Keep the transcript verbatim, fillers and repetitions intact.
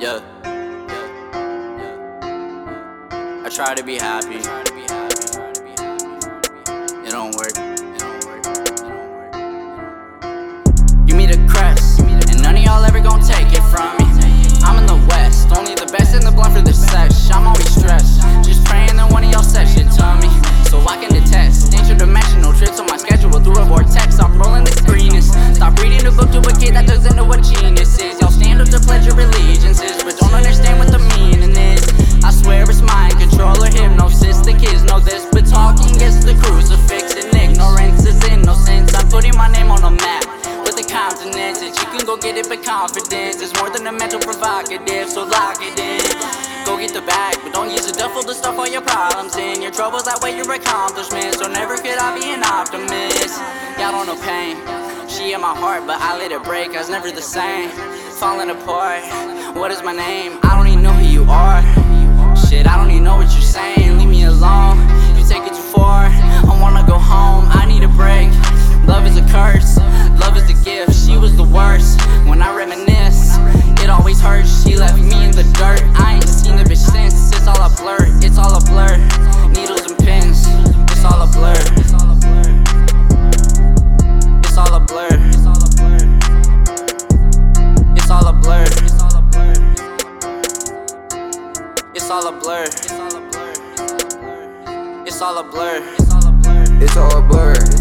Yeah. I try to be happy. It don't work. Give me the crest, and none of y'all ever gon' take it from me. I'm in the West, only the best in the blunt for the sesh. I'm always stressed, just praying that one of y'all said shit to me, so I can detest interdimensional trips on my schedule through a vortex. I'm rolling the greenness. Stop reading a book to a kid that doesn't know what genius is. Y'all stand up to pledge your allegiances, but don't understand what the meaning is. I swear it's mind control or hypnosis. The kids know this, but talking gets the crucifix, and ignorance is innocence. I'm putting my name on a map with the continents, and you can go get it, but confidence is more than a mental provocative, so lock it in. Go get the bag, but don't use a duffel to stuff all your problems in. Your troubles outweigh your accomplishments, so never could I be an optimist. Y'all don't know pain, she in my heart, but I let it break, I was never the same. Falling apart, what is my name? I don't even know who you are. Shit, I don't even know what you're saying, leave me alone. You take it too far, I wanna go home, I need a break. Love is a curse, love is a gift, she was the worst. When I reminisce, it always hurts, she left me in the dirt. I ain't seen the bitch since, it's all a blur, it's all a blur. Needles and pins, it's all a blur. It's all a blur, it's all a blur. It's all a blur, it's all a blur. It's all a blur, it's all a blur. It's all a blur, it's all a blur.